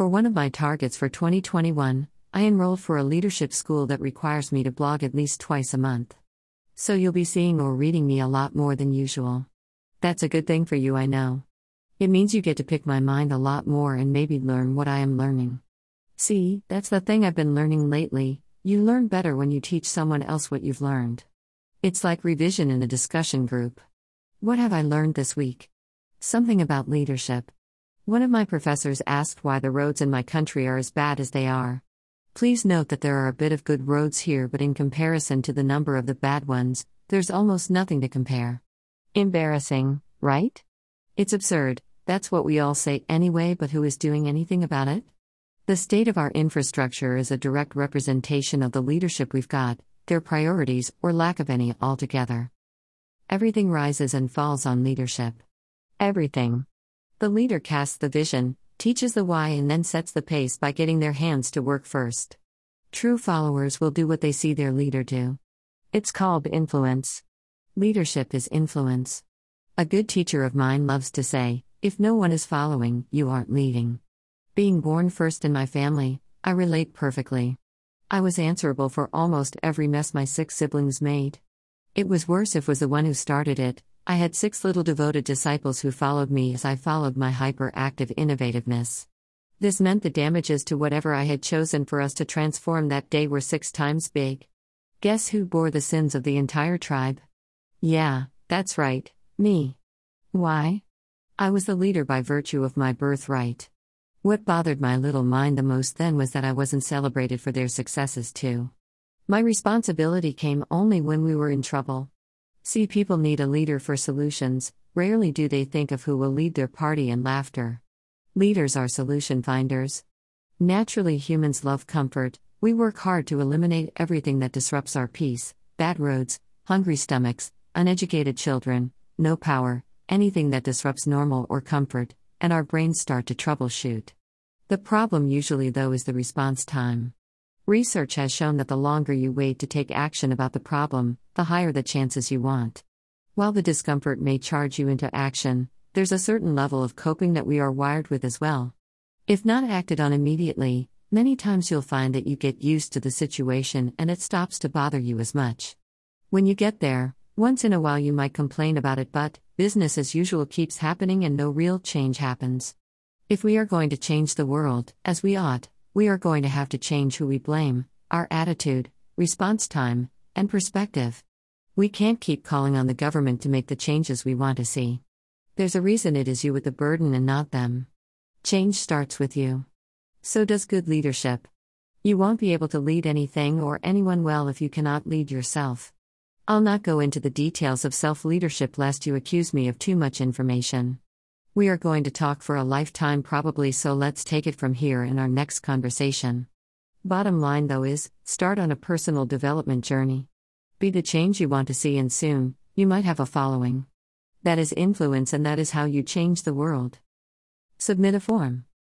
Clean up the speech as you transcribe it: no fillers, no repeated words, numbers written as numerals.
For one of my targets for 2021, I enroll for a leadership school that requires me to blog at least twice a month. So you'll be seeing or reading me a lot more than usual. That's a good thing for you, I know. It means you get to pick my mind a lot more and maybe learn what I am learning. See, that's the thing I've been learning lately. You learn better when you teach someone else what you've learned. It's like revision in a discussion group. What have I learned this week? Something about leadership. One of my professors asked why the roads in my country are as bad as they are. Please note that there are a bit of good roads here, but in comparison to the number of the bad ones, there's almost nothing to compare. Embarrassing, right? It's absurd. That's what we all say anyway, but who is doing anything about it? The state of our infrastructure is a direct representation of the leadership we've got, their priorities or lack of any altogether. Everything rises and falls on leadership. Everything. The leader casts the vision, teaches the why, and then sets the pace by getting their hands to work first. True followers will do what they see their leader do. It's called influence. Leadership is influence. A good teacher of mine loves to say, if no one is following, you aren't leading. Being born first in my family, I relate perfectly. I was answerable for almost every mess my 6 siblings made. It was worse if I was the one who started it. I had 6 little devoted disciples who followed me as I followed my hyperactive innovativeness. This meant the damages to whatever I had chosen for us to transform that day were 6 times big. Guess who bore the sins of the entire tribe? Yeah, that's right, me. Why? I was the leader by virtue of my birthright. What bothered my little mind the most then was that I wasn't celebrated for their successes too. My responsibility came only when we were in trouble. See, people need a leader for solutions, rarely do they think of who will lead their party in laughter. Leaders are solution finders. Naturally, humans love comfort. We work hard to eliminate everything that disrupts our peace: bad roads, hungry stomachs, uneducated children, no power, anything that disrupts normal or comfort. And our brains start to troubleshoot. The problem usually, though, is the response time. Research has shown that the longer you wait to take action about the problem, the higher the chances you want. While the discomfort may charge you into action, there's a certain level of coping that we are wired with as well. If not acted on immediately, many times you'll find that you get used to the situation and it stops to bother you as much. When you get there, once in a while you might complain about it, but business as usual keeps happening and no real change happens. If we are going to change the world, as we ought, we are going to have to change who we blame, our attitude, response time, and perspective. We can't keep calling on the government to make the changes we want to see. There's a reason it is you with the burden and not them. Change starts with you. So does good leadership. You won't be able to lead anything or anyone well if you cannot lead yourself. I'll not go into the details of self-leadership lest you accuse me of too much information. We are going to talk for a lifetime probably, so let's take it from here in our next conversation. Bottom line, though, is, start on a personal development journey. Be the change you want to see, and soon, you might have a following. That is influence, and that is how you change the world. Submit a form.